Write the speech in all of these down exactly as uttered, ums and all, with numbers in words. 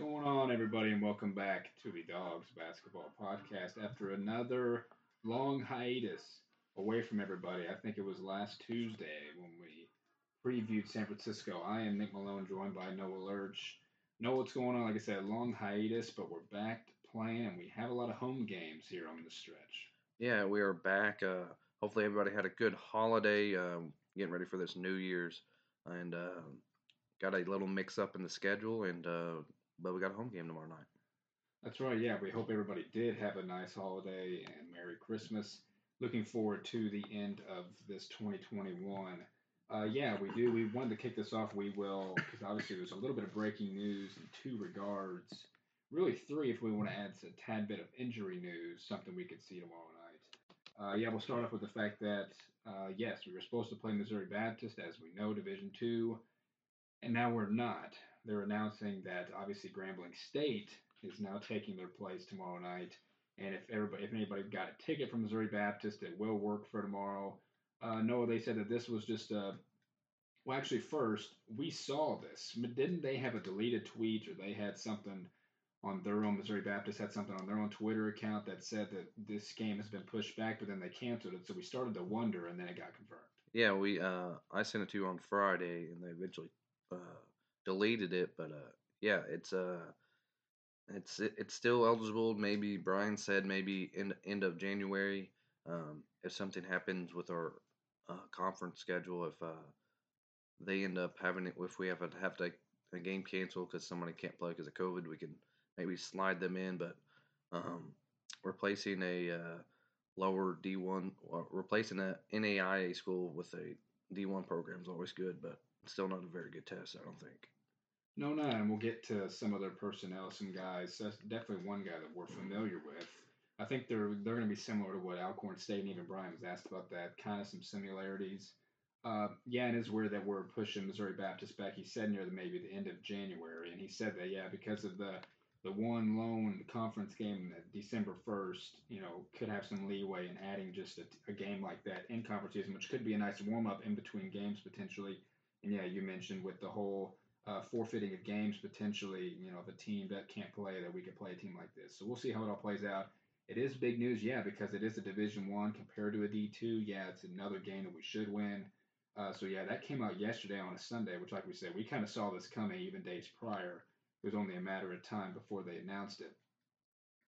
Going on, everybody, and welcome back to the Dogs Basketball Podcast. After another long hiatus away from everybody, I think it was last Tuesday when we previewed San Francisco. I am Nick Malone, joined by Noah Lurch. Noah, what's going on? Like I said, long hiatus, but we're back playing, and we have a lot of home games here on the stretch. Yeah, we are back. Uh, hopefully, everybody had a good holiday, um, getting ready for this New Year's, and uh, got a little mix-up in the schedule, and uh, but we got a home game tomorrow night. That's right, yeah. We hope everybody did have a nice holiday and Merry Christmas. Looking forward to the end of this twenty twenty-one. Uh, yeah, we do. We wanted to kick this off. We will, because obviously there's a little bit of breaking news in two regards. Really three if we want to add a tad bit of injury news, something we could see tomorrow night. Uh, yeah, we'll start off with the fact that, uh, yes, we were supposed to play Missouri Baptist, as we know, Division two. And now we're not. They're announcing that obviously Grambling State is now taking their place tomorrow night. And if everybody, if anybody got a ticket from Missouri Baptist, it will work for tomorrow. Uh, no, they said that this was just a. Well, actually, first we saw this. Didn't they have a deleted tweet, or they had something on their own? Missouri Baptist had something on their own Twitter account that said that this game has been pushed back, but then they canceled it. So we started to wonder, and then it got confirmed. Yeah, we. Uh, I sent it to you on Friday, and they eventually. Uh, deleted it, but uh, yeah, it's uh, it's it, it's still eligible. Maybe Bryan said maybe end end of January. Um, if something happens with our uh, conference schedule, if uh, they end up having it, if we have to have to, a game canceled because somebody can't play because of COVID, we can maybe slide them in. But um, replacing a uh, lower D one, uh, replacing a N A I A school with a D one program is always good, but. Still not a very good test, I don't think. No, no, and we'll get to some other personnel, some guys. That's definitely one guy that we're familiar with. I think they're they're going to be similar to what Alcorn State and even Bryan was asked about that, kind of some similarities. Uh, yeah, it is weird that we're pushing Missouri Baptist back. He said near the, maybe the end of January, and he said that, yeah, because of the, the one lone conference game December first, you know, could have some leeway in adding just a, a game like that in conference season, which could be a nice warm-up in between games potentially. And, yeah, you mentioned with the whole uh, forfeiting of games, potentially, you know, the team that can't play, that we could play a team like this. So we'll see how it all plays out. It is big news, yeah, because it is a Division One compared to a D two. Yeah, it's another game that we should win. Uh, so, yeah, that came out yesterday on a Sunday, which, like we said, we kind of saw this coming even days prior. It was only a matter of time before they announced it.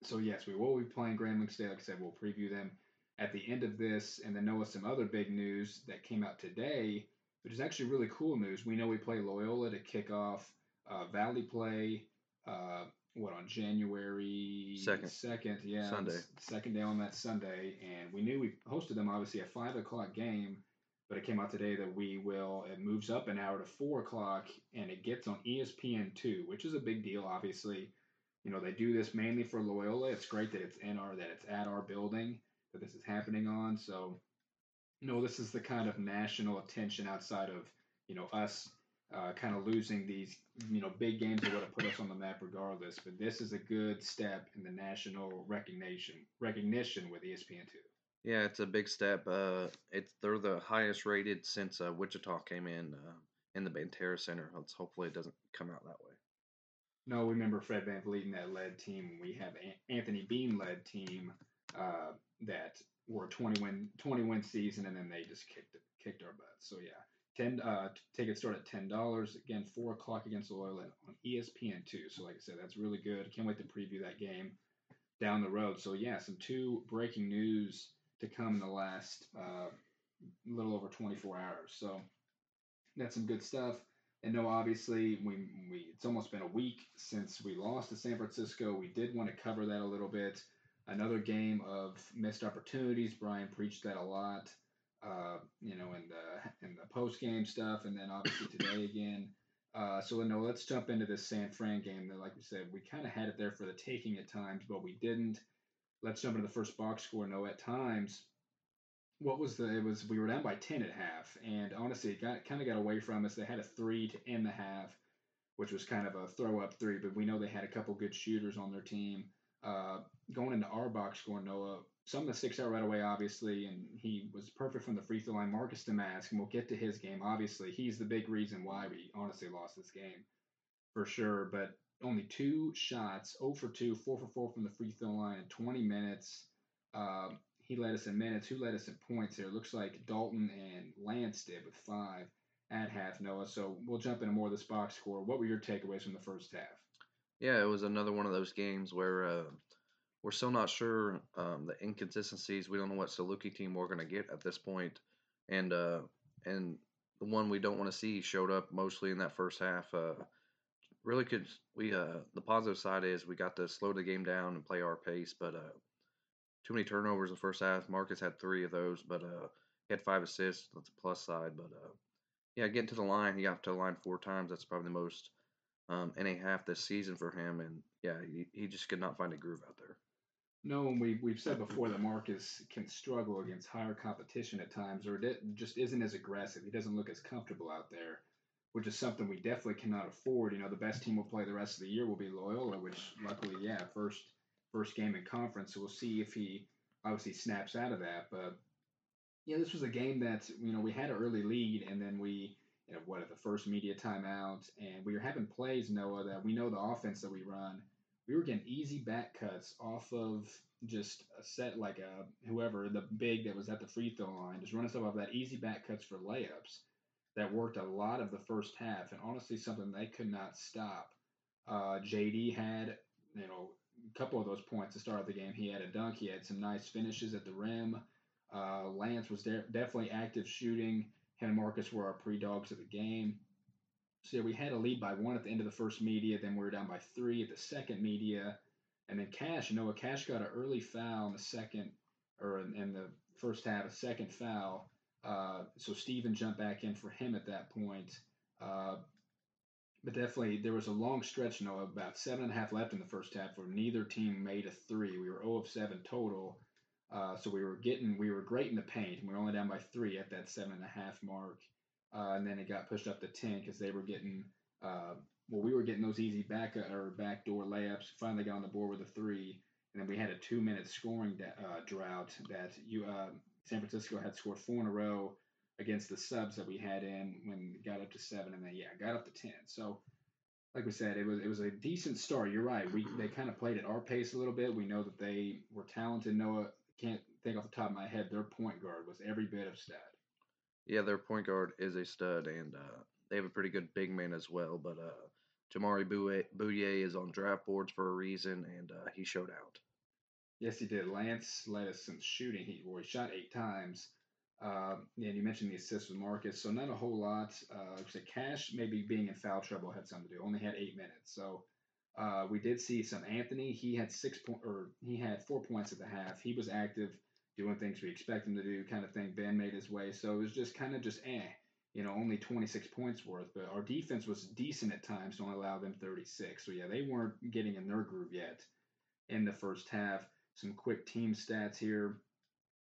So, yes, we will be playing Grambling State. Like I said, we'll preview them at the end of this. And then, Noah, some other big news that came out today, which is actually really cool news. We know we play Loyola to kick off uh, Valley play, uh, what, on January second. second yeah, Sunday. Second day on that Sunday. And we knew we hosted them, obviously, a five o'clock game, but it came out today that we will, it moves up an hour to four o'clock, and it gets on E S P N two, which is a big deal, obviously. You know, they do this mainly for Loyola. It's great that it's in our, that it's at our building that this is happening on, so... No, this is the kind of national attention outside of, you know, us uh, kind of losing these, you know, big games that would have put us on the map regardless. But this is a good step in the national recognition recognition with E S P N two. Yeah, it's a big step. Uh, it's they're the highest rated since uh, Wichita came in uh, in the Banterra Center. Let's hopefully it doesn't come out that way. No, we remember Fred VanVleet and that led team. We have a- Anthony Bean led team uh, that. Were a twenty win season, and then they just kicked kicked our butts. So yeah, ten uh, tickets start at ten dollars. Again, four o'clock against Loyola on E S P N two. So like I said, that's really good. Can't wait to preview that game down the road. So yeah, some two breaking news to come in the last uh, little over twenty-four hours. So that's some good stuff. And no, obviously we we it's almost been a week since we lost to San Francisco. We did want to cover that a little bit. Another game of missed opportunities. Bryan preached that a lot, uh, you know, in the in the post game stuff, and then obviously today again. Uh, so no, let's jump into this San Fran game. That, like we said, we kind of had it there for the taking at times, but we didn't. Let's jump into the first box score. No, at times, what was the? It was we were down by ten at half, and honestly, it got kind of got away from us. They had a three to end the half, which was kind of a throw up three, but we know they had a couple good shooters on their team. Uh, going into our box score, Noah, some of the six out right away, obviously, and he was perfect from the free throw line. Marcus Damask, and we'll get to his game. Obviously, he's the big reason why we honestly lost this game for sure. But only two shots, zero for two, four for four from the free throw line in twenty minutes. Um, he led us in minutes. Who led us in points here? It looks like Dalton and Lance did with five at half, Noah. So we'll jump into more of this box score. What were your takeaways from the first half? Yeah, it was another one of those games where uh, we're still not sure um, the inconsistencies. We don't know what Saluki team we're going to get at this point. And, uh, and the one we don't want to see showed up mostly in that first half. Uh, really could we uh the positive side is we got to slow the game down and play our pace, but uh too many turnovers in the first half. Marcus had three of those, but uh he had five assists. That's a plus side. But uh yeah, getting to the line, he got to the line four times. That's probably the most um in a half this season for him. And yeah, he, he just could not find a groove out there. No, and we we've said before that Marcus can struggle against higher competition at times, or it just isn't as aggressive. He doesn't look as comfortable out there, which is something we definitely cannot afford. You know, the best team we'll play the rest of the year will be Loyola, which luckily, yeah, first first game in conference. So we'll see if he obviously snaps out of that. But, yeah, this was a game that, you know, we had an early lead, and then we, you know, what, at the first media timeout, and we were having plays, Noah, that we know the offense that we run, we were getting easy back cuts off of just a set like a whoever, the big that was at the free throw line, just running stuff off that, easy back cuts for layups. That worked a lot of the first half, and honestly something they could not stop. Uh, J D had, you know, a couple of those points to start the game. He had a dunk. He had some nice finishes at the rim. Uh, Lance was de- definitely active shooting. Him and Marcus were our pre-dogs of the game. So yeah, we had a lead by one at the end of the first media. Then we were down by three at the second media. And then Cash, Noah Cash got an early foul in the second, or in, in the first half, a second foul. Uh, so Steven jumped back in for him at that point. Uh, but definitely there was a long stretch, you know, about seven and a half left in the first half where neither team made a three. We were zero of seven total. Uh, so we were getting, we were great in the paint. And we were only down by three at that seven and a half mark. Uh, and then it got pushed up to ten because they were getting, uh, well, we were getting those easy back or backdoor layups. Finally got on the board with a three. And then we had a two minute scoring da- uh, drought that you, uh, San Francisco had scored four in a row against the subs that we had in when it got up to seven, and then yeah, got up to ten. So, like we said, it was it was a decent start. You're right. We they kind of played at our pace a little bit. We know that they were talented. Noah, can't think off the top of my head. Their point guard was every bit of stud. Yeah, their point guard is a stud, and uh, they have a pretty good big man as well. But uh, Jamaree Bouyea is on draft boards for a reason, and uh, he showed out. Yes, he did. Lance led us in shooting. He, well, he shot eight times. Uh, and you mentioned the assist with Marcus, so not a whole lot. Uh, Cash, maybe being in foul trouble, had something to do. Only had eight minutes. So uh, we did see some Anthony. He had six point, or he had four points at the half. He was active, doing things we expect him to do, kind of thing. Ben made his way. So it was just kind of just eh, you know, only twenty-six points worth. But our defense was decent at times to only allow them thirty-six. So yeah, they weren't getting in their groove yet in the first half. Some quick team stats here.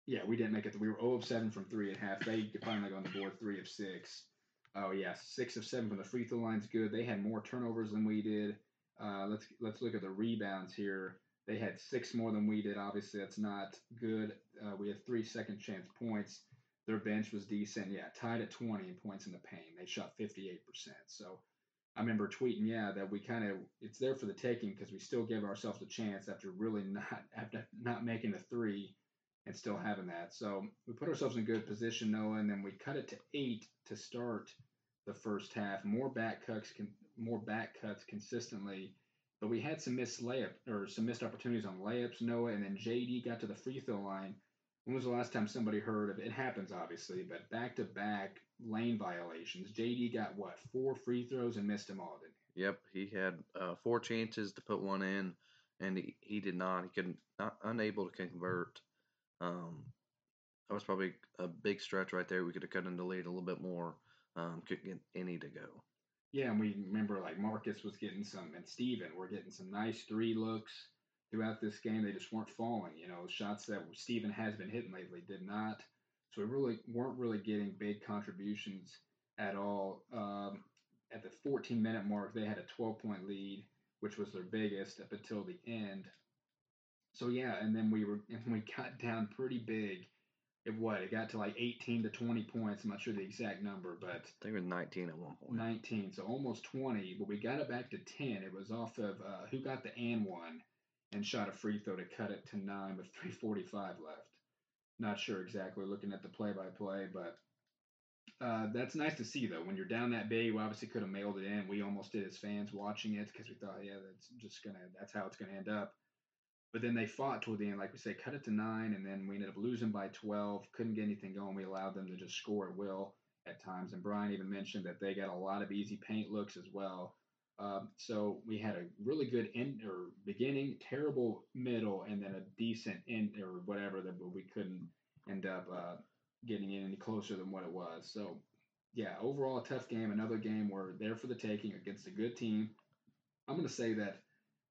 Yeah, we didn't make it. We were zero of seven from three at half. They finally got on the board three of six. Oh, yeah, six of seven from the free throw line's good. They had more turnovers than we did. Uh, let's let's look at the rebounds here. They had six more than we did. Obviously, that's not good. Uh, we had three second chance points. Their bench was decent. Yeah, tied at twenty in points in the paint. They shot fifty-eight percent. So I remember tweeting, yeah, that we kind of it's there for the taking because we still give ourselves a chance after really not after not making a three and still having that. So we put ourselves in good position, Noah, and then we cut it to eight to start the first half. More back cuts, more back cuts consistently, but we had some missed layup or some missed opportunities on layups, Noah, and then J D got to the free throw line. When was the last time somebody heard of it? It happens, obviously, but back-to-back lane violations. J D got, what, four free throws and missed them all, didn't he? Yep, he had uh, four chances to put one in, and he, he did not. He couldn't, not, unable to convert. Um, that was probably a big stretch right there. We could have cut in the lead a little bit more. Um, couldn't get any to go. Yeah, and we remember, like, Marcus was getting some, and Steven were getting some nice three looks. Throughout this game, they just weren't falling. You know, shots that Steven has been hitting lately did not. So we really weren't really getting big contributions at all. Um, at the fourteen-minute mark, they had a twelve-point lead, which was their biggest up until the end. So yeah, and then we were and we got down pretty big it, what, it got to like eighteen to twenty points. I'm not sure the exact number, but I think it was nineteen at one point. nineteen, so almost twenty, but we got it back to ten. It was off of uh, who got the and one and shot a free throw to cut it to nine with three forty-five left. Not sure exactly looking at the play-by-play, but uh, that's nice to see, though. When you're down that big, we obviously could have mailed it in. We almost did as fans watching it because we thought, yeah, that's just gonna that's how it's going to end up. But then they fought toward the end, like we say, cut it to nine, and then we ended up losing by twelve. Couldn't get anything going. We allowed them to just score at will at times. And Bryan even mentioned that they got a lot of easy paint looks as well. Um, so we had a really good end or beginning, terrible middle, and then a decent end or whatever, that but we couldn't end up uh, getting in any closer than what it was. So, yeah, overall a tough game. Another game we're there for the taking against a good team. I'm going to say that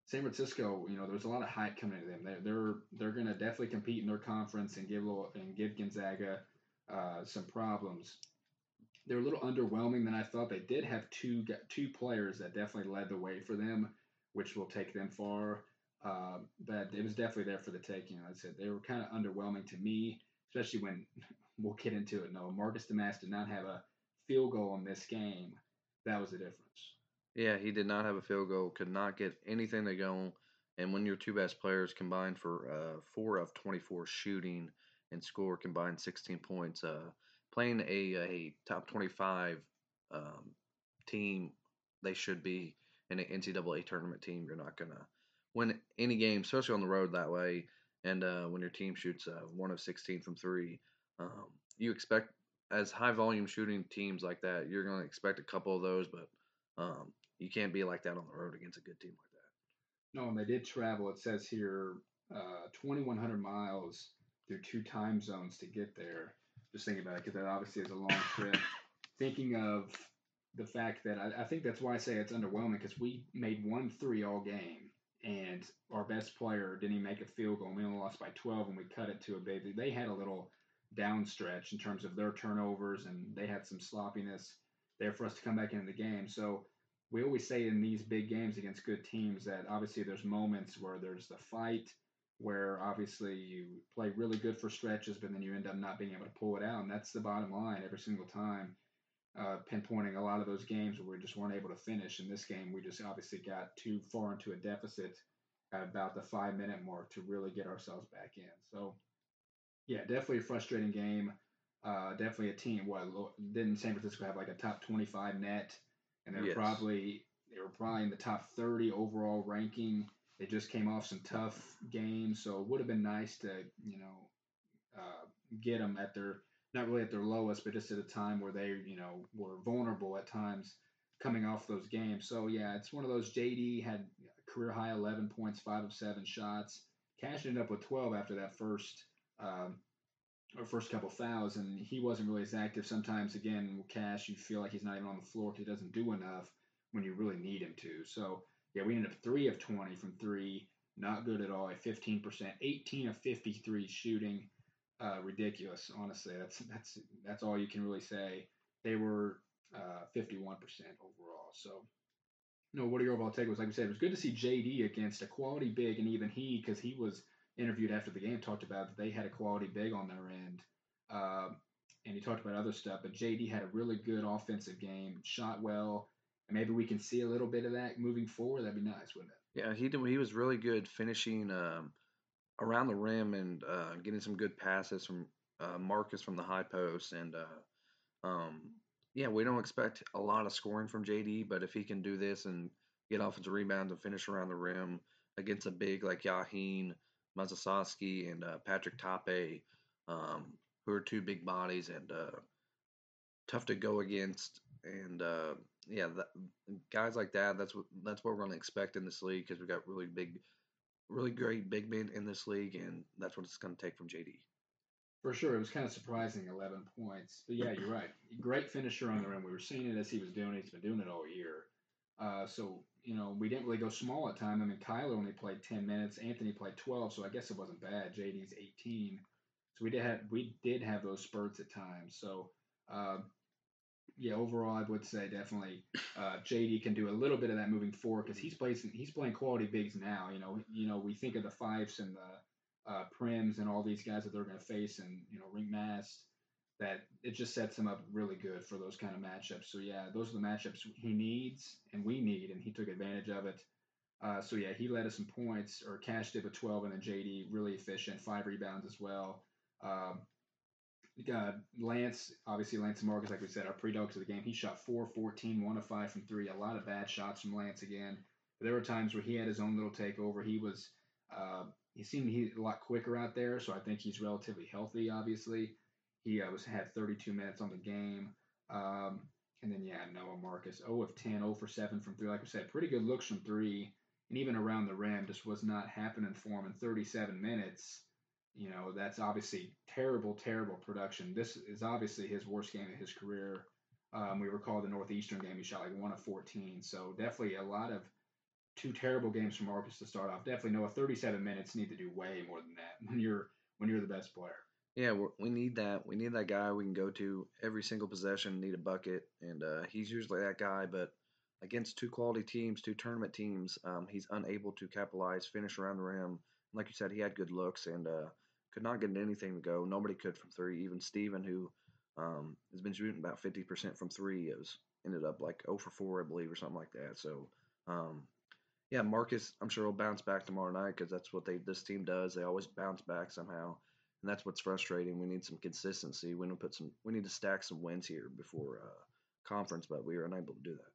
San Francisco, you know, there's a lot of hype coming into them. They're they're, they're going to definitely compete in their conference and give little, and give Gonzaga uh, some problems. They're a little underwhelming than I thought. They did have two two players that definitely led the way for them, which will take them far. Uh, but it was definitely there for the taking. Like I said, they were kind of underwhelming to me, especially when we'll get into it. No, Marcus Damas did not have a field goal in this game. That was the difference. Yeah, he did not have a field goal, could not get anything to go. And when your two best players combined for uh, four of twenty-four shooting and score combined sixteen points, uh, playing a, a top twenty-five um, team, they should be in an N C double A tournament team. You're not going to win any game, especially on the road that way. And uh, when your team shoots uh, one of sixteen from three, um, you expect, as high-volume shooting teams like that, you're going to expect a couple of those, but um, you can't be like that on the road against a good team like that. No, and they did travel. It says here uh, twenty-one hundred miles through two time zones to get there. Just thinking about it, because that obviously is a long trip. Thinking of the fact that I, I think that's why I say it's underwhelming, because we made one three all game, and our best player didn't even make a field goal. We only lost by twelve, and we cut it to a baby. They had a little down stretch in terms of their turnovers, and they had some sloppiness there for us to come back into the game. So we always say in these big games against good teams that obviously there's moments where there's the fight, where obviously you play really good for stretches, but then you end up not being able to pull it out. And that's the bottom line every single time, uh, pinpointing a lot of those games where we just weren't able to finish. In this game, we just obviously got too far into a deficit at about the five-minute mark to really get ourselves back in. So, yeah, definitely a frustrating game. Uh, definitely a team. What, didn't San Francisco have like a top twenty-five net? And they're yes. probably they were probably in the top thirty overall ranking. They just came off some tough games, so it would have been nice to, you know, uh, get them at their, not really at their lowest, but just at a time where they, you know, were vulnerable at times coming off those games. So, yeah, it's one of those. J D had career-high eleven points, five of seven shots. Cash ended up with twelve after that first um, or first couple fouls, and he wasn't really as active. Sometimes, again, Cash, you feel like he's not even on the floor because he doesn't do enough when you really need him to. So, yeah, we ended up three of twenty from three, not good at all, at fifteen percent, eighteen of fifty-three shooting, uh, ridiculous, honestly. That's that's that's all you can really say. They were uh, fifty-one percent overall. So, no, what are your overall takeaways? Like we said, it was good to see J D against a quality big, and even he, because he was interviewed after the game, talked about that they had a quality big on their end, uh, and he talked about other stuff, but J D had a really good offensive game, shot well. Maybe we can see a little bit of that moving forward. That'd be nice, wouldn't it? Yeah, he did, he was really good finishing um, around the rim and uh, getting some good passes from uh, Marcus from the high post. And, uh, um, yeah, we don't expect a lot of scoring from J D, but if he can do this and get offensive rebounds and finish around the rim against a big like Yauhen Massalski and uh, Patrick Tape, um, who are two big bodies and uh, tough to go against. And, uh, yeah, that, guys like that, that's what that's what we're going to expect in this league because we've got really big, really great big men in this league, and that's what it's going to take from J D. For sure. It was kind of surprising, eleven points. But, yeah, you're right. Great finisher on the rim. We were seeing it as he was doing it. He's been doing it all year. Uh, so, you know, we didn't really go small at time. I mean, Kyler only played ten minutes. Anthony played twelve, so I guess it wasn't bad. J D's eighteen. So we did have, we did have those spurts at times. So, uh, yeah, overall, I would say definitely uh, J D can do a little bit of that moving forward because he's playing he's playing quality bigs now. You know, you know, we think of the fives and the uh, Prims and all these guys that they're going to face, and, you know, Ringmast, that it just sets him up really good for those kind of matchups. So, yeah, those are the matchups he needs and we need, and he took advantage of it. Uh, so, yeah, he led us in points, or cashed it with twelve, and then J D, really efficient, five rebounds as well. Um, uh, Lance, obviously Lance Marcus, like we said, our pre-dogs of the game, he shot four fourteen, one of five from three. A lot of bad shots from Lance again. But there were times where he had his own little takeover. He was uh, he seemed he, a lot quicker out there, so I think he's relatively healthy, obviously. He uh, was had thirty-two minutes on the game. Um, and then, yeah, Noah Marcus, zero of ten, zero for seven from three. Like we said, pretty good looks from three. And even around the rim just was not happening for him in thirty-seven minutes. You know, that's obviously terrible, terrible production. This is obviously his worst game of his career. Um, we recall the Northeastern game. He shot like one of fourteen. So definitely a lot of two terrible games from Marcus to start off. Definitely, Noah, thirty-seven minutes need to do way more than that when you're when you're the best player. Yeah, we're, we need that. We need that guy we can go to every single possession, need a bucket, and uh, he's usually that guy. But against two quality teams, two tournament teams, um, he's unable to capitalize, finish around the rim. Like you said, he had good looks and uh, could not get anything to go. Nobody could from three. Even Steven, who um, has been shooting about fifty percent from three, it was ended up like zero for four, I believe, or something like that. So, um, yeah, Marcus, I'm sure, will bounce back tomorrow night because that's what they this team does. They always bounce back somehow. And that's what's frustrating. We need some consistency. We need to put some. We need to stack some wins here before uh, conference, but we were unable to do that.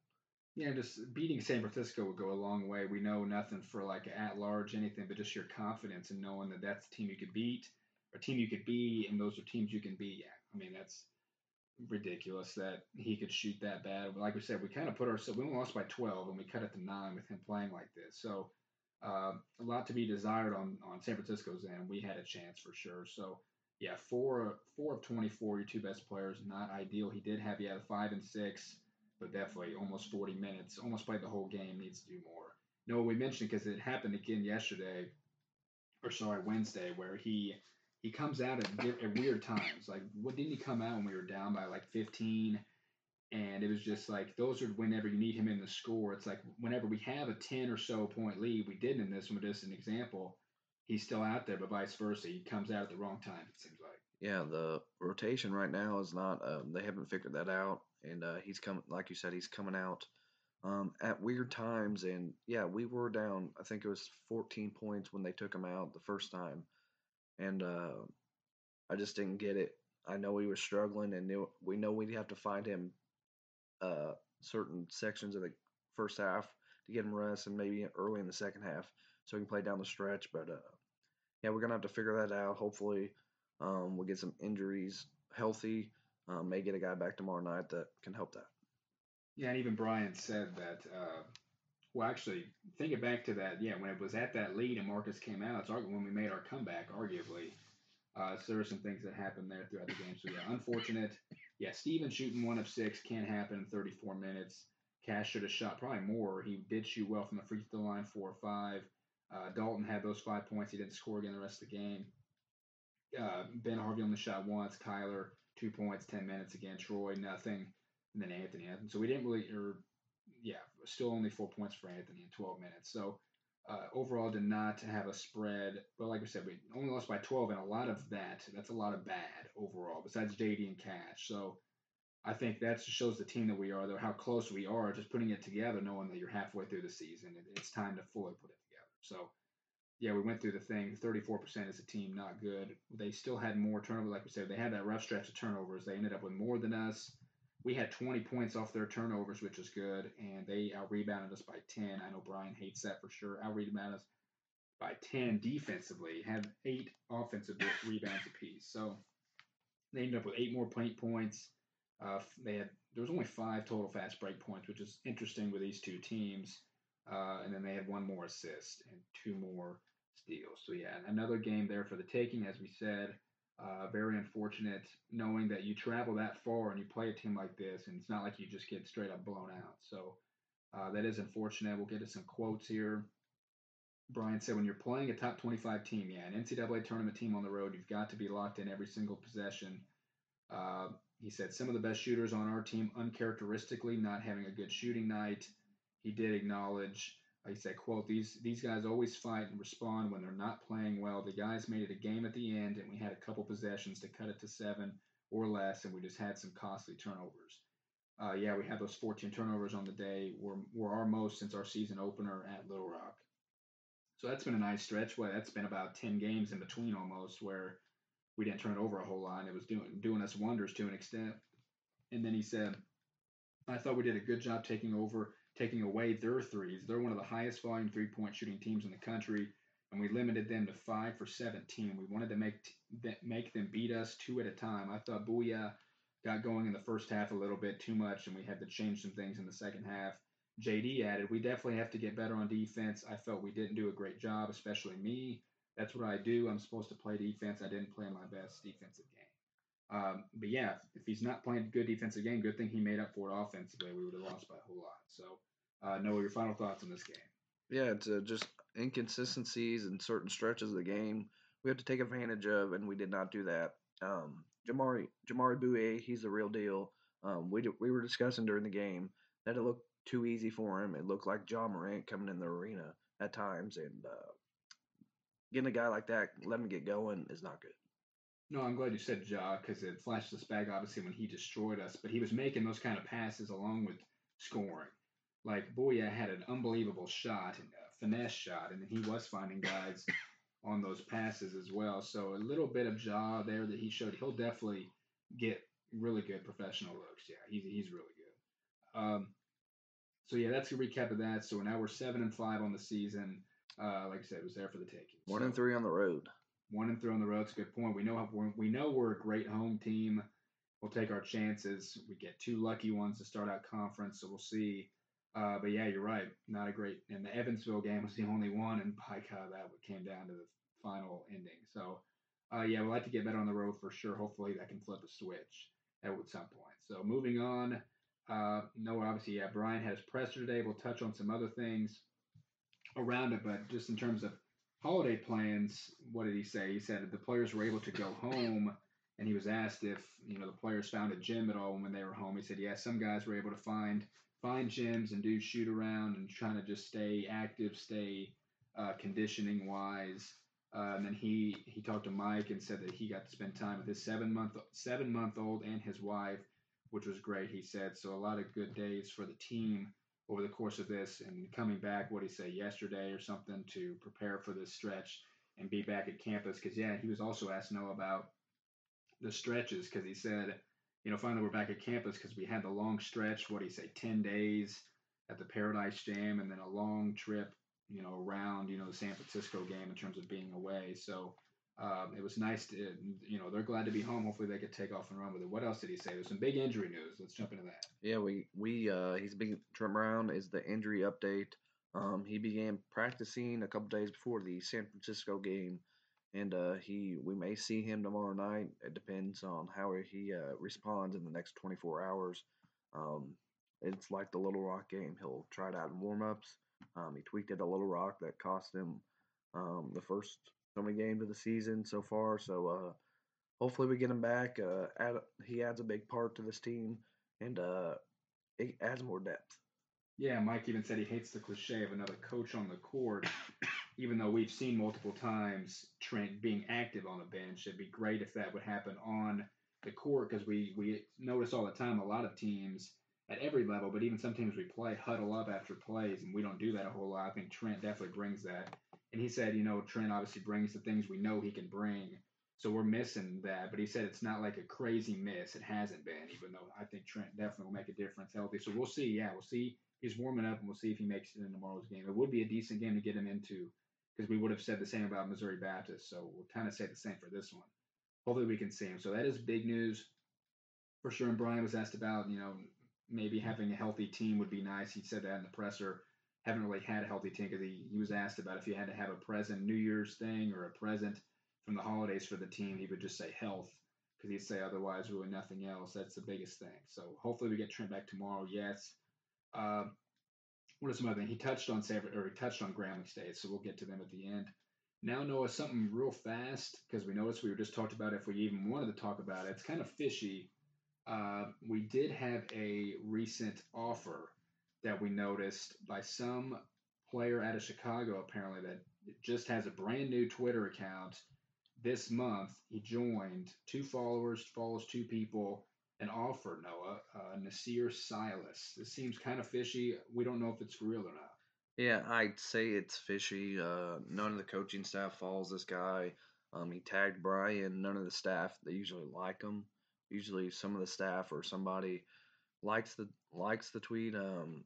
Yeah, just beating San Francisco would go a long way. We know nothing for like at large anything, but just your confidence in knowing that that's the team you could beat, or team you could be, and those are teams you can be. I mean, that's ridiculous that he could shoot that bad. But like we said, we kind of put ourselves. We lost by twelve, and we cut it to nine with him playing like this. So. Uh, a lot to be desired on, on San Francisco's end. We had a chance for sure. So, yeah, four, four of twenty-four, your two best players, not ideal. He did have, yeah, five and six, but definitely almost forty minutes, almost played the whole game, needs to do more. No, we mentioned because it happened again yesterday, or sorry, Wednesday, where he he comes out at, at weird times. Like, what didn't he come out when we were down by like fifteen? And it was just like, those are whenever you need him in the score. It's like whenever we have a ten or so point lead, we didn't in this one, but just an example, he's still out there, but vice versa. He comes out at the wrong time, it seems like. Yeah, the rotation right now is not, um, they haven't figured that out. And uh, he's coming, like you said, he's coming out um, at weird times. And yeah, we were down, I think it was fourteen points when they took him out the first time. And uh, I just didn't get it. I know he was struggling and knew, we know we'd have to find him Uh, certain sections of the first half to get him rest, and maybe early in the second half so he can play down the stretch. But uh, yeah, we're gonna have to figure that out. Hopefully, um, we'll get some injuries healthy. Um, may get a guy back tomorrow night that can help that. Yeah, and even Bryan said that. Uh, well, actually, thinking back to that, yeah, when it was at that lead and Marcus came out, it's when we made our comeback, arguably. Uh, so there were some things that happened there throughout the game. So, yeah, unfortunate. Yeah, Steven shooting one of six can't happen in thirty-four minutes. Cash should have shot probably more. He did shoot well from the free throw line, four or five. Uh, Dalton had those five points. He didn't score again the rest of the game. Uh, Ben Harvey only shot once. Kyler, two points, ten minutes again. Troy, nothing. And then Anthony. So we didn't really, or yeah, still only four points for Anthony in twelve minutes. So, Uh, overall did not have a spread, but like we said, we only lost by twelve, and a lot of that, that's a lot of bad overall, besides J D and Cash. So I think that shows the team that we are, though, how close we are, just putting it together, knowing that you're halfway through the season. It, it's time to fully put it together. So, yeah, we went through the thing. thirty-four percent as a team, not good. They still had more turnovers. Like we said, they had that rough stretch of turnovers. They ended up with more than us. We had twenty points off their turnovers, which is good, and they out-rebounded us by ten. I know Bryan hates that for sure. Out-rebounded us by ten defensively, had eight offensive rebounds apiece. So they ended up with eight more paint points. Uh, they had there was only five total fast break points, which is interesting with these two teams. Uh, and then they had one more assist and two more steals. So, yeah, another game there for the taking, as we said. Uh, very unfortunate knowing that you travel that far and you play a team like this, and it's not like you just get straight up blown out. So uh, that is unfortunate. We'll get to some quotes here. Bryan said, when you're playing a top twenty-five team, yeah, an N C double A tournament team on the road, you've got to be locked in every single possession. Uh, he said, some of the best shooters on our team uncharacteristically not having a good shooting night. He did acknowledge like I said, quote, these these guys always fight and respond when they're not playing well. The guys made it a game at the end, and we had a couple possessions to cut it to seven or less, and we just had some costly turnovers. Uh, yeah, we had those fourteen turnovers on the day. We're, we're our most since our season opener at Little Rock. So that's been a nice stretch. Well, that's been about ten games in between almost where we didn't turn it over a whole lot, and it was doing doing us wonders to an extent. And then he said, I thought we did a good job taking over, taking away their threes. They're one of the highest volume three-point shooting teams in the country, and we limited them to five for seventeen. We wanted to make t- make them beat us two at a time. I thought Bouyea got going in the first half a little bit too much, and we had to change some things in the second half. J D added, we definitely have to get better on defense. I felt we didn't do a great job, especially me. That's what I do. I'm supposed to play defense. I didn't play my best defensive game. Um, but, yeah, if he's not playing a good defensive game, good thing he made up for it offensively. We would have lost by a whole lot. So, uh, Noah, your final thoughts on this game? Yeah, it's uh, just inconsistencies in certain stretches of the game we have to take advantage of, and we did not do that. Um, Jamaree Jamaree Bouyea, he's the real deal. Um, we, do, we were discussing during the game that it looked too easy for him. It looked like John Morant coming in the arena at times, and uh, getting a guy like that, let him get going, is not good. No, I'm glad you said Ja, because it flashed us back, obviously, when he destroyed us. But he was making those kind of passes along with scoring. Like, Bouyea had an unbelievable shot, and a finesse shot, and he was finding guys on those passes as well. So a little bit of Ja there that he showed. He'll definitely get really good professional looks. Yeah, he's he's really good. Um, so, yeah, that's a recap of that. So now we're seven and five on the season. Uh, like I said, it was there for the taking. One so. and three on the road. One and three on the road's a good point. We know how, we know we're a great home team. We'll take our chances. We get two lucky ones to start out conference, so we'll see. Uh, but yeah, you're right. Not a great. And the Evansville game was the only one, and by God, that came down to the final ending. So uh, yeah, we'll like to get better on the road for sure. Hopefully, that can flip a switch at some point. So moving on. Uh, no, obviously, yeah. Bryan had his presser today. We'll touch on some other things around it, but just in terms of holiday plans, what did he say? He said that the players were able to go home, and he was asked if, you know, the players found a gym at all when they were home. He said, yeah, some guys were able to find find gyms and do shoot around and trying to just stay active, stay uh, conditioning wise. Uh, and then he, he talked to Mike and said that he got to spend time with his seven month seven month old and his wife, which was great. He said so a lot of good days for the team over the course of this, and coming back, what did he say, yesterday or something, to prepare for this stretch and be back at campus. Because, yeah, he was also asked Noah about the stretches, because he said, you know, finally we're back at campus because we had the long stretch, what did he say, ten days at the Paradise Jam, and then a long trip, you know, around, you know, the San Francisco game in terms of being away. So um, it was nice to, you know, they're glad to be home. Hopefully they could take off and run with it. What else did he say? There's some big injury news. Let's jump into that. Yeah, we, we, uh, he's been, Trent Brown is the injury update. Um, he began practicing a couple days before the San Francisco game, and, uh, he, we may see him tomorrow night. It depends on how he, uh, responds in the next twenty-four hours. Um, it's like the Little Rock game. He'll try it out in warm-ups. Um, he tweaked it at Little Rock. That cost him, um, the first so many games of the season so far, so uh, hopefully we get him back. Uh, add, he adds a big part to this team, and uh, it adds more depth. Yeah, Mike even said he hates the cliche of another coach on the court, even though we've seen multiple times Trent being active on the bench. It'd be great if that would happen on the court, because we, we notice all the time a lot of teams at every level, but even some teams we play, huddle up after plays, and we don't do that a whole lot. I think Trent definitely brings that. And he said, you know, Trent obviously brings the things we know he can bring, so we're missing that. But he said it's not like a crazy miss. It hasn't been, even though I think Trent definitely will make a difference healthy. So we'll see. Yeah, we'll see. He's warming up, and we'll see if he makes it in tomorrow's game. It would be a decent game to get him into, because we would have said the same about Missouri Baptist. So we'll kind of say the same for this one. Hopefully we can see him. So that is big news for sure. And Bryan was asked about, you know, maybe having a healthy team would be nice. He said that in the presser. Haven't really had a healthy team, because he, he was asked about if you had to have a present New Year's thing or a present from the holidays for the team. He would just say health, because he'd say otherwise really nothing else. That's the biggest thing. So hopefully we get Trent back tomorrow. Yes. Uh, what is some other thing? He touched on Saver, or he touched on Grambling State, so we'll get to them at the end. Now, Noah, something real fast, because we noticed we were just talked about if we even wanted to talk about it. It's kind of fishy. Uh, we did have a recent offer that we noticed by some player out of Chicago, apparently, that just has a brand new Twitter account. This month, he joined two followers, follows two people, and offered Noah uh, Nasir Silas. This seems kind of fishy. We don't know if it's real or not. Yeah, I'd say it's fishy. Uh, none of the coaching staff follows this guy. Um, he tagged Bryan. None of the staff, they usually like him. Usually some of the staff or somebody likes the likes the tweet. Um,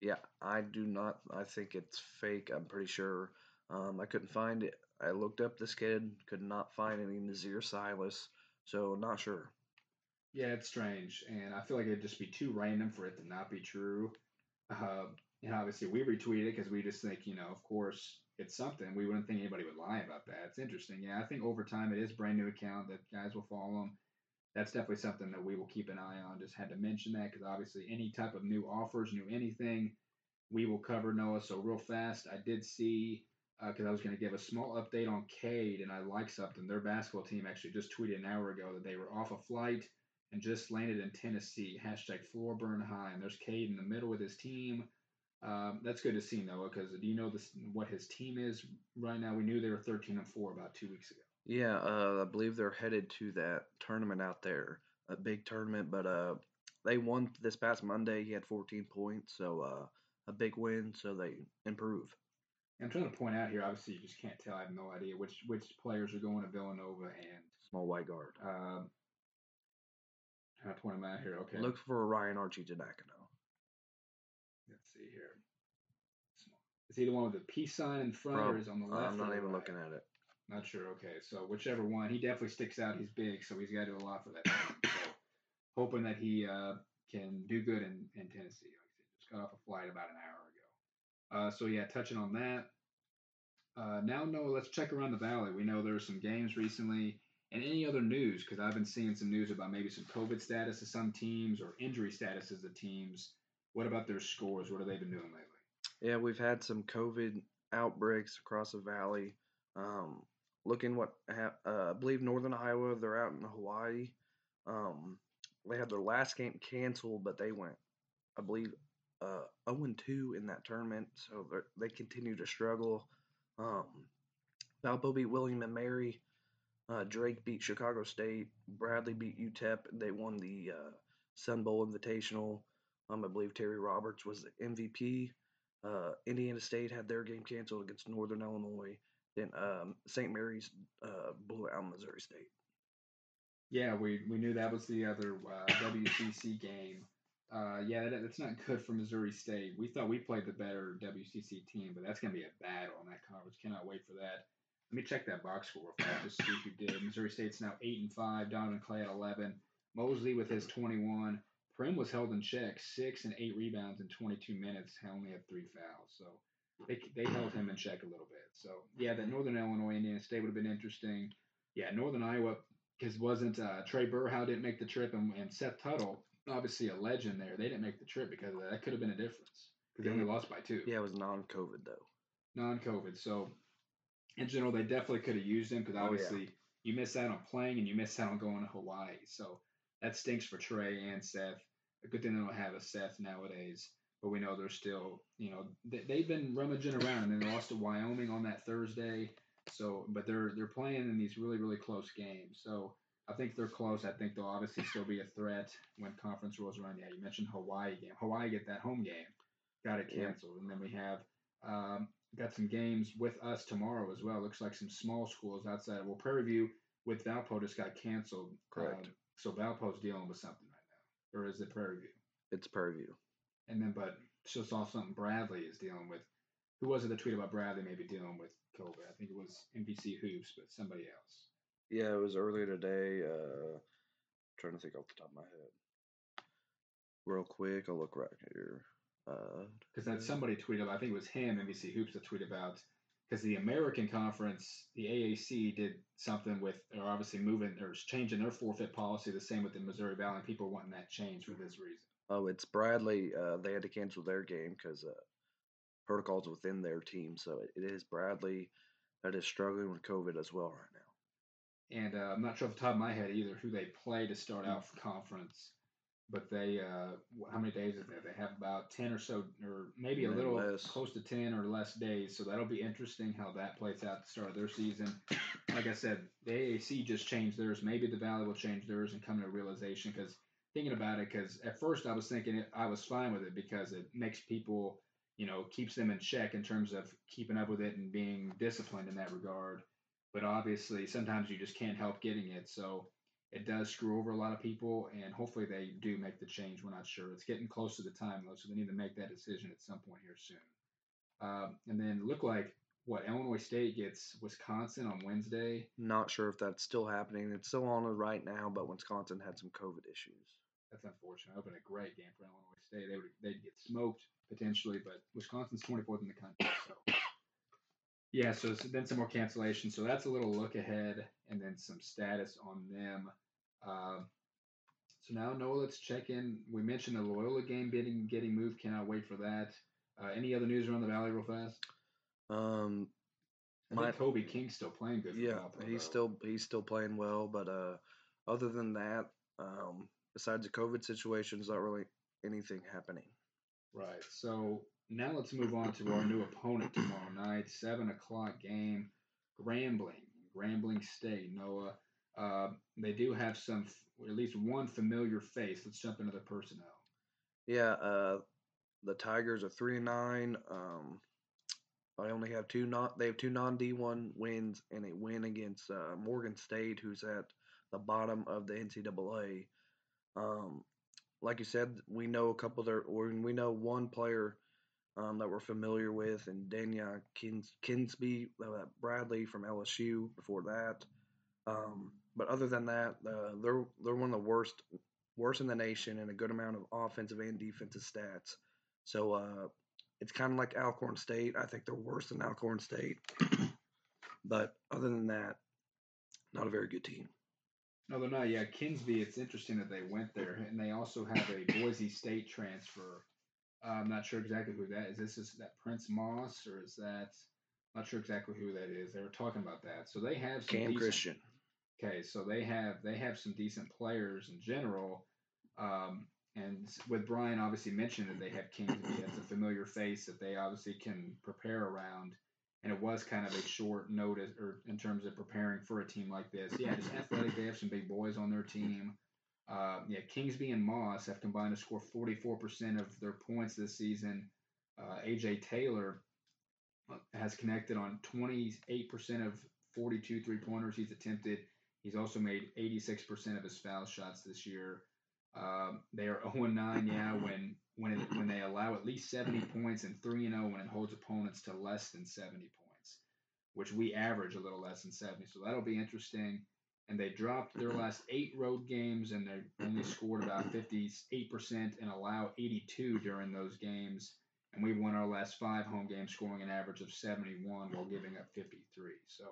yeah, I do not. I think it's fake. I'm pretty sure. Um, I couldn't find it. I looked up this kid, could not find any Nasir Silas, so not sure. Yeah, it's strange, and I feel like it'd just be too random for it to not be true. Uh, and obviously, we retweet it because we just think, you know, of course, it's something. We wouldn't think anybody would lie about that. It's interesting. Yeah, I think over time it is a brand new account that guys will follow them. That's definitely something that we will keep an eye on. Just had to mention that because obviously any type of new offers, new anything, we will cover, Noah. So real fast, I did see... because uh, I was going to give a small update on Cade, and I like something. Their basketball team actually just tweeted an hour ago that they were off a flight and just landed in Tennessee. Hashtag floor burn high, and there's Cade in the middle with his team. Um, that's good to see, Noah, because do you know this, what his team is right now? We knew they were thirteen and four about two weeks ago. Yeah, uh, I believe they're headed to that tournament out there, a big tournament. But uh, they won this past Monday. He had fourteen points, so uh, a big win, so they improve. I'm trying to point out here, obviously, you just can't tell. I have no idea which, which players are going to Villanova and small white guard. Um, trying to point them out here. Okay. Look for Ryan Archie-Janakino. Let's see here. Is he the one with the peace sign in front From, or is on the left? I'm not even right? looking at it. Not sure. Okay. So whichever one, he definitely sticks out. He's big, so he's got to do a lot for that. So hoping that he uh, can do good in, in Tennessee. Like I said, just got off a flight about an hour ago. Uh, so, yeah, touching on that. Uh, now, Noah, let's check around the Valley. We know there were some games recently. And any other news, because I've been seeing some news about maybe some COVID status of some teams or injury statuses of teams. What about their scores? What have they been doing lately? Yeah, we've had some COVID outbreaks across the Valley. Um, looking what ha- uh, I believe Northern Iowa, they're out in Hawaii. Um, they had their last game canceled, but they went, I believe, Uh, oh and two in that tournament, so they continue to struggle. Um, Valpo beat William and Mary. Uh, Drake beat Chicago State. Bradley beat U T E P. They won the uh, Sun Bowl Invitational. Um, I believe Terry Roberts was the M V P. Uh, Indiana State had their game canceled against Northern Illinois. Then um, Saint Mary's uh, blew out Missouri State. Yeah, we, we knew that was the other uh, W C C game. Uh, yeah, that, that's not good for Missouri State. We thought we played the better W C C team, but that's going to be a battle in that conference. Cannot wait for that. Let me check that box score just to see who did. Missouri State's now eight and five. Donovan Clay at eleven. Mosley with his twenty-one. Prim was held in check, six and eight rebounds in twenty-two minutes. He only had three fouls. So they they held him in check a little bit. So, yeah, that Northern Illinois Indiana State would have been interesting. Yeah, Northern Iowa, because wasn't uh, Trey Burhow didn't make the trip, and, and Seth Tuttle, obviously a legend there. They didn't make the trip because of that. That could have been a difference because they only lost by two. Yeah, it was non-COVID, though. Non-COVID. So, in general, they definitely could have used him because obviously oh, yeah. you miss out on playing and you miss out on going to Hawaii. So, that stinks for Trey and Seth. A good thing they don't have a Seth nowadays, but we know they're still, you know, they, they've been rummaging around, and they lost to Wyoming on that Thursday. So, but they're they're playing in these really, really close games. So, I think they're close. I think they'll obviously still be a threat when conference rolls around. Yeah, you mentioned Hawaii game. Hawaii get that home game. Got it canceled. Yeah. And then we have um, got some games with us tomorrow as well. Looks like some small schools outside. Well, Prairie View with Valpo just got canceled. Correct. Um, so Valpo's dealing with something right now. Or is it Prairie View? It's Prairie View. And then, but just saw something Bradley is dealing with. Who was it that tweeted about Bradley maybe dealing with COVID? I think it was N B C Hoops, but somebody else. Yeah, it was earlier today. Uh, I'm trying to think off the top of my head. Real quick, I'll look right here. Because uh, then somebody tweeted, I think it was him, N B C Hoops, that tweeted about, because the American Conference, the A A C, did something with, or obviously moving, or changing their forfeit policy, the same with the Missouri Valley, and people wanting that change for this reason. Oh, it's Bradley. Uh, they had to cancel their game because uh, protocols within their team. So it is Bradley that is struggling with COVID as well right now. And uh, I'm not sure off the top of my head either who they play to start out for conference. But they, uh, how many days is there? They have about ten or so, or maybe a little less. Close to ten or less days. So that'll be interesting how that plays out at the start of their season. Like I said, the A A C just changed theirs. Maybe the Valley will change theirs and come to a realization. Because thinking about it, because at first I was thinking it, I was fine with it because it makes people, you know, keeps them in check in terms of keeping up with it and being disciplined in that regard. But obviously, sometimes you just can't help getting it. So it does screw over a lot of people, and hopefully they do make the change. We're not sure. It's getting close to the time, though, so they need to make that decision at some point here soon. Um, and then look like, what, Illinois State gets Wisconsin on Wednesday? Not sure if that's still happening. It's still on right now, but Wisconsin had some COVID issues. That's unfortunate. That would have been a great game for Illinois State. They would, they'd get smoked potentially, but Wisconsin's twenty-fourth in the country, so... Yeah, so then some more cancellations. So that's a little look ahead and then some status on them. Uh, so now, Noah, let's check in. We mentioned the Loyola game getting, getting moved. Cannot wait for that. Uh, any other news around the Valley real fast? Um, I my, think Kobe King's still playing good. Yeah, football, he's still, he's still playing well. But uh, other than that, um, besides the COVID situation, there's not really anything happening. Right, so... Now let's move on to our new opponent tomorrow night, seven o'clock game, Grambling, Grambling State, Noah. Uh, they do have some, at least one familiar face. Let's jump into the personnel. Yeah, uh, the Tigers are three and nine. Um, they only have two, not, they have two non-D one wins and a win against uh, Morgan State, who's at the bottom of the N C double A. Um, like you said, we know a couple of their, or we know one player Um, that we're familiar with, and Danya Kins- Kinsby, uh, Bradley from L S U before that. Um, but other than that, uh, they're they're one of the worst, worst in the nation in a good amount of offensive and defensive stats. So uh, it's kind of like Alcorn State. I think they're worse than Alcorn State. But other than that, not a very good team. No, they're not. Yeah, Kinsby, it's interesting that they went there, and they also have a Boise State transfer. Uh, I'm not sure exactly who that is. This is that Prince Moss, or is that? I'm not sure exactly who that is. They were talking about that. So they have some Cam Christian. Okay, so they have they have some decent players in general. Um, and with Bryan obviously mentioned that they have Kingsby, that's a familiar face that they obviously can prepare around. And it was kind of a short notice, or in terms of preparing for a team like this. Yeah, just athletic. They have some big boys on their team. Uh, yeah, Kingsby and Moss have combined to score forty-four percent of their points this season. Uh, A J. Taylor has connected on twenty-eight percent of forty-two three-pointers he's attempted. He's also made eighty-six percent of his foul shots this year. Um, they are oh and nine, yeah, when when it, when they allow at least seventy points, and three and oh when it holds opponents to less than seventy points, which we average a little less than seventy. So that'll be interesting. And they dropped their last eight road games, and they only scored about fifty-eight percent and allow eighty-two during those games. And we won our last five home games, scoring an average of seventy-one while giving up fifty-three. So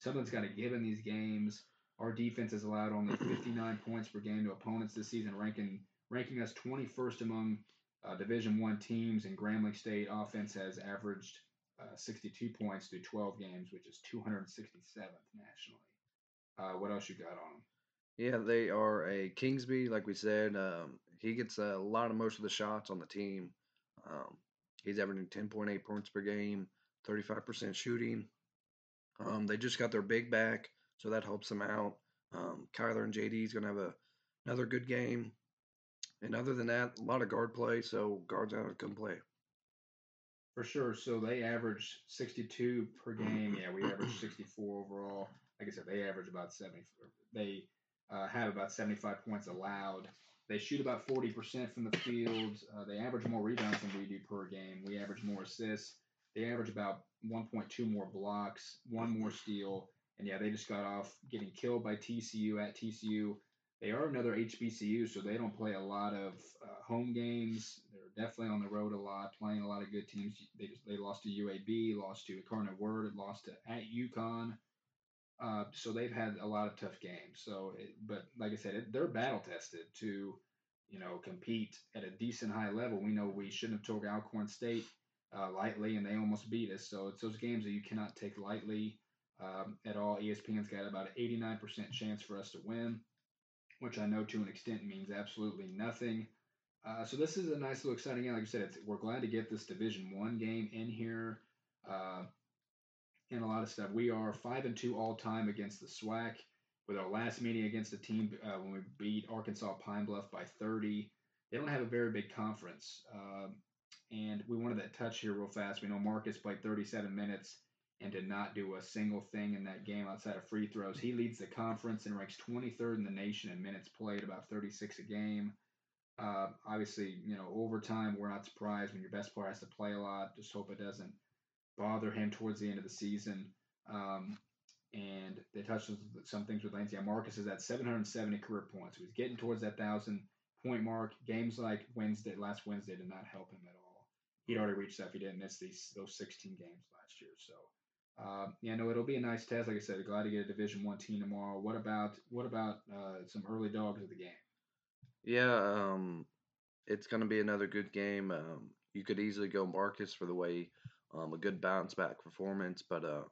something's got to give in these games. Our defense has allowed only fifty-nine points per game to opponents this season, ranking ranking us twenty-first among uh, Division I teams. And Grambling State offense has averaged uh, sixty-two points through twelve games, which is two hundred sixty-seventh nationally. Uh, what else you got on them? Yeah, they are a Kingsby, like we said. Um, he gets a lot of most of the shots on the team. Um, he's averaging ten point eight points per game, thirty-five percent shooting. Um, they just got their big back, so that helps them out. Um, Kyler and J D is going to have a, another good game. And other than that, a lot of guard play, so guards out and come play. For sure. So they average sixty-two per game. Yeah, we average sixty-four overall. Like I said, they average about seventy. They uh, have about seventy-five points allowed. They shoot about forty percent from the field. Uh, they average more rebounds than we do per game. We average more assists. They average about one point two more blocks, one more steal. And, yeah, they just got off getting killed by T C U at T C U. They are another H B C U, so they don't play a lot of uh, home games. They're definitely on the road a lot, playing a lot of good teams. They just, they lost to U A B, lost to Incarnate Word, lost to at UConn. Uh, so they've had a lot of tough games. So, it, but like I said, it, they're battle tested to, you know, compete at a decent high level. We know we shouldn't have took Alcorn State uh, lightly, and they almost beat us. So it's those games that you cannot take lightly um, at all. E S P N's got about an eighty-nine percent chance for us to win. which I know to an extent means absolutely nothing. Uh, so this is a nice little exciting game. Like I said, it's, we're glad to get this Division One game in here uh, and a lot of stuff. We are five and two all-time against the SWAC with our last meeting against a team uh, when we beat Arkansas Pine Bluff by thirty. They don't have a very big conference. Uh, and we wanted that touch here real fast. We know Marcus played thirty-seven minutes and did not do a single thing in that game outside of free throws. He leads the conference and ranks twenty-third in the nation in minutes played, about thirty-six a game. Uh, obviously, you know, overtime, we're not surprised when your best player has to play a lot. Just hope it doesn't bother him towards the end of the season. Um, and they touched some things with Lance. Yeah, Marcus is at seven hundred seventy career points. He's getting towards that one thousand point mark. Games like Wednesday, last Wednesday, did not help him at all. He'd already reached that if he didn't miss these those sixteen games last year. So, uh, yeah, no, it'll be a nice test. Like I said, glad to get a Division One team tomorrow. What about what about uh, some early dogs of the game? Yeah, um, it's going to be another good game. Um, you could easily go Marcus for the way um, a good bounce back performance, but uh,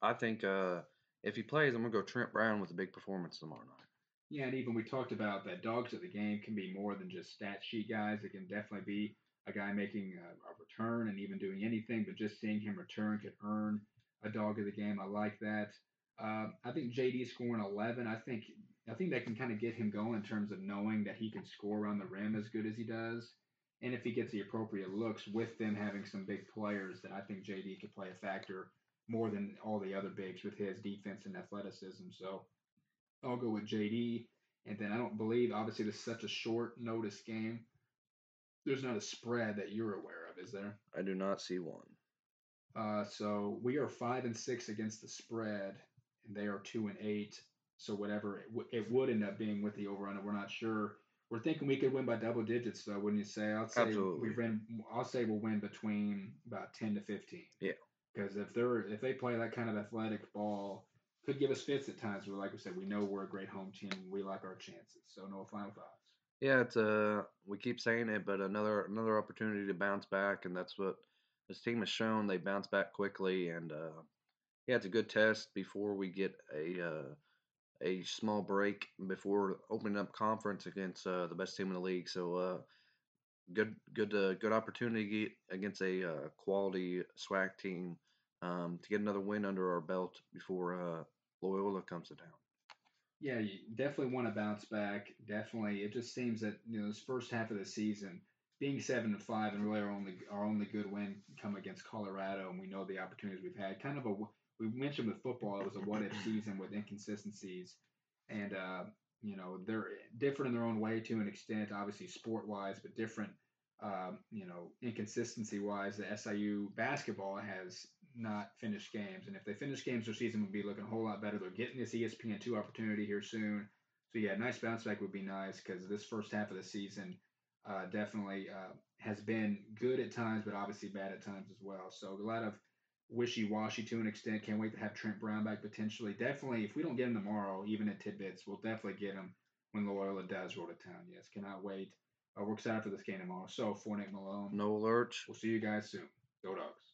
I think uh, if he plays, I'm going to go Trent Brown with a big performance tomorrow night. Yeah, and even we talked about that dogs of the game can be more than just stat sheet guys. It can definitely be a guy making a, a return and even doing anything, but just seeing him return could earn a dog of the game. I like that. Uh, I think J D scoring eleven. I think I think that can kind of get him going in terms of knowing that he can score around the rim as good as he does. And if he gets the appropriate looks with them having some big players, then I think J D could play a factor more than all the other bigs with his defense and athleticism. So I'll go with J D. And then I don't believe, obviously, this is such a short notice game. There's not a spread that you're aware of, is there? I do not see one. Uh, so we are five and six against the spread, and they are two and eight. So whatever, it, w- it would end up being with the over-under. We're not sure. We're thinking we could win by double digits, though, wouldn't you say? I'll say Absolutely. We win, I'll say we'll win between about ten to fifteen. Yeah. Because if they're if they play that kind of athletic ball, could give us fits at times. But like we said, we know we're a great home team. We like our chances. So no final thoughts. Yeah, it's a, we keep saying it, but another another opportunity to bounce back, and that's what this team has shown. They bounce back quickly, and uh, yeah, it's a good test before we get a uh, – a small break before opening up conference against uh, the best team in the league. So uh, good good, uh, good opportunity against a uh, quality SWAC team um, to get another win under our belt before uh, Loyola comes to town. Yeah, you definitely want to bounce back. Definitely. It just seems that, you know, this first half of the season, being seven and five and really our only, our only good win come against Colorado, and we know the opportunities we've had. Kind of a We mentioned with football, it was a what-if season with inconsistencies. And, uh, you know, they're different in their own way to an extent, obviously sport-wise, but different, um, you know, inconsistency-wise. The S I U basketball has not finished games. And if they finish games, their season would be looking a whole lot better. They're getting this E S P N two opportunity here soon. So, yeah, nice bounce back would be nice because this first half of the season uh, definitely uh, has been good at times, but obviously bad at times as well. So, a lot of wishy-washy to an extent. Can't wait to have Trent Brown back potentially. Definitely, if we don't get him tomorrow, even at tidbits, we'll definitely get him when Loyola does roll to town. Yes, cannot wait. Uh, we're excited for this game tomorrow. So, for Nick Malone, Noah Lurch, we'll see you guys soon. Go Dogs.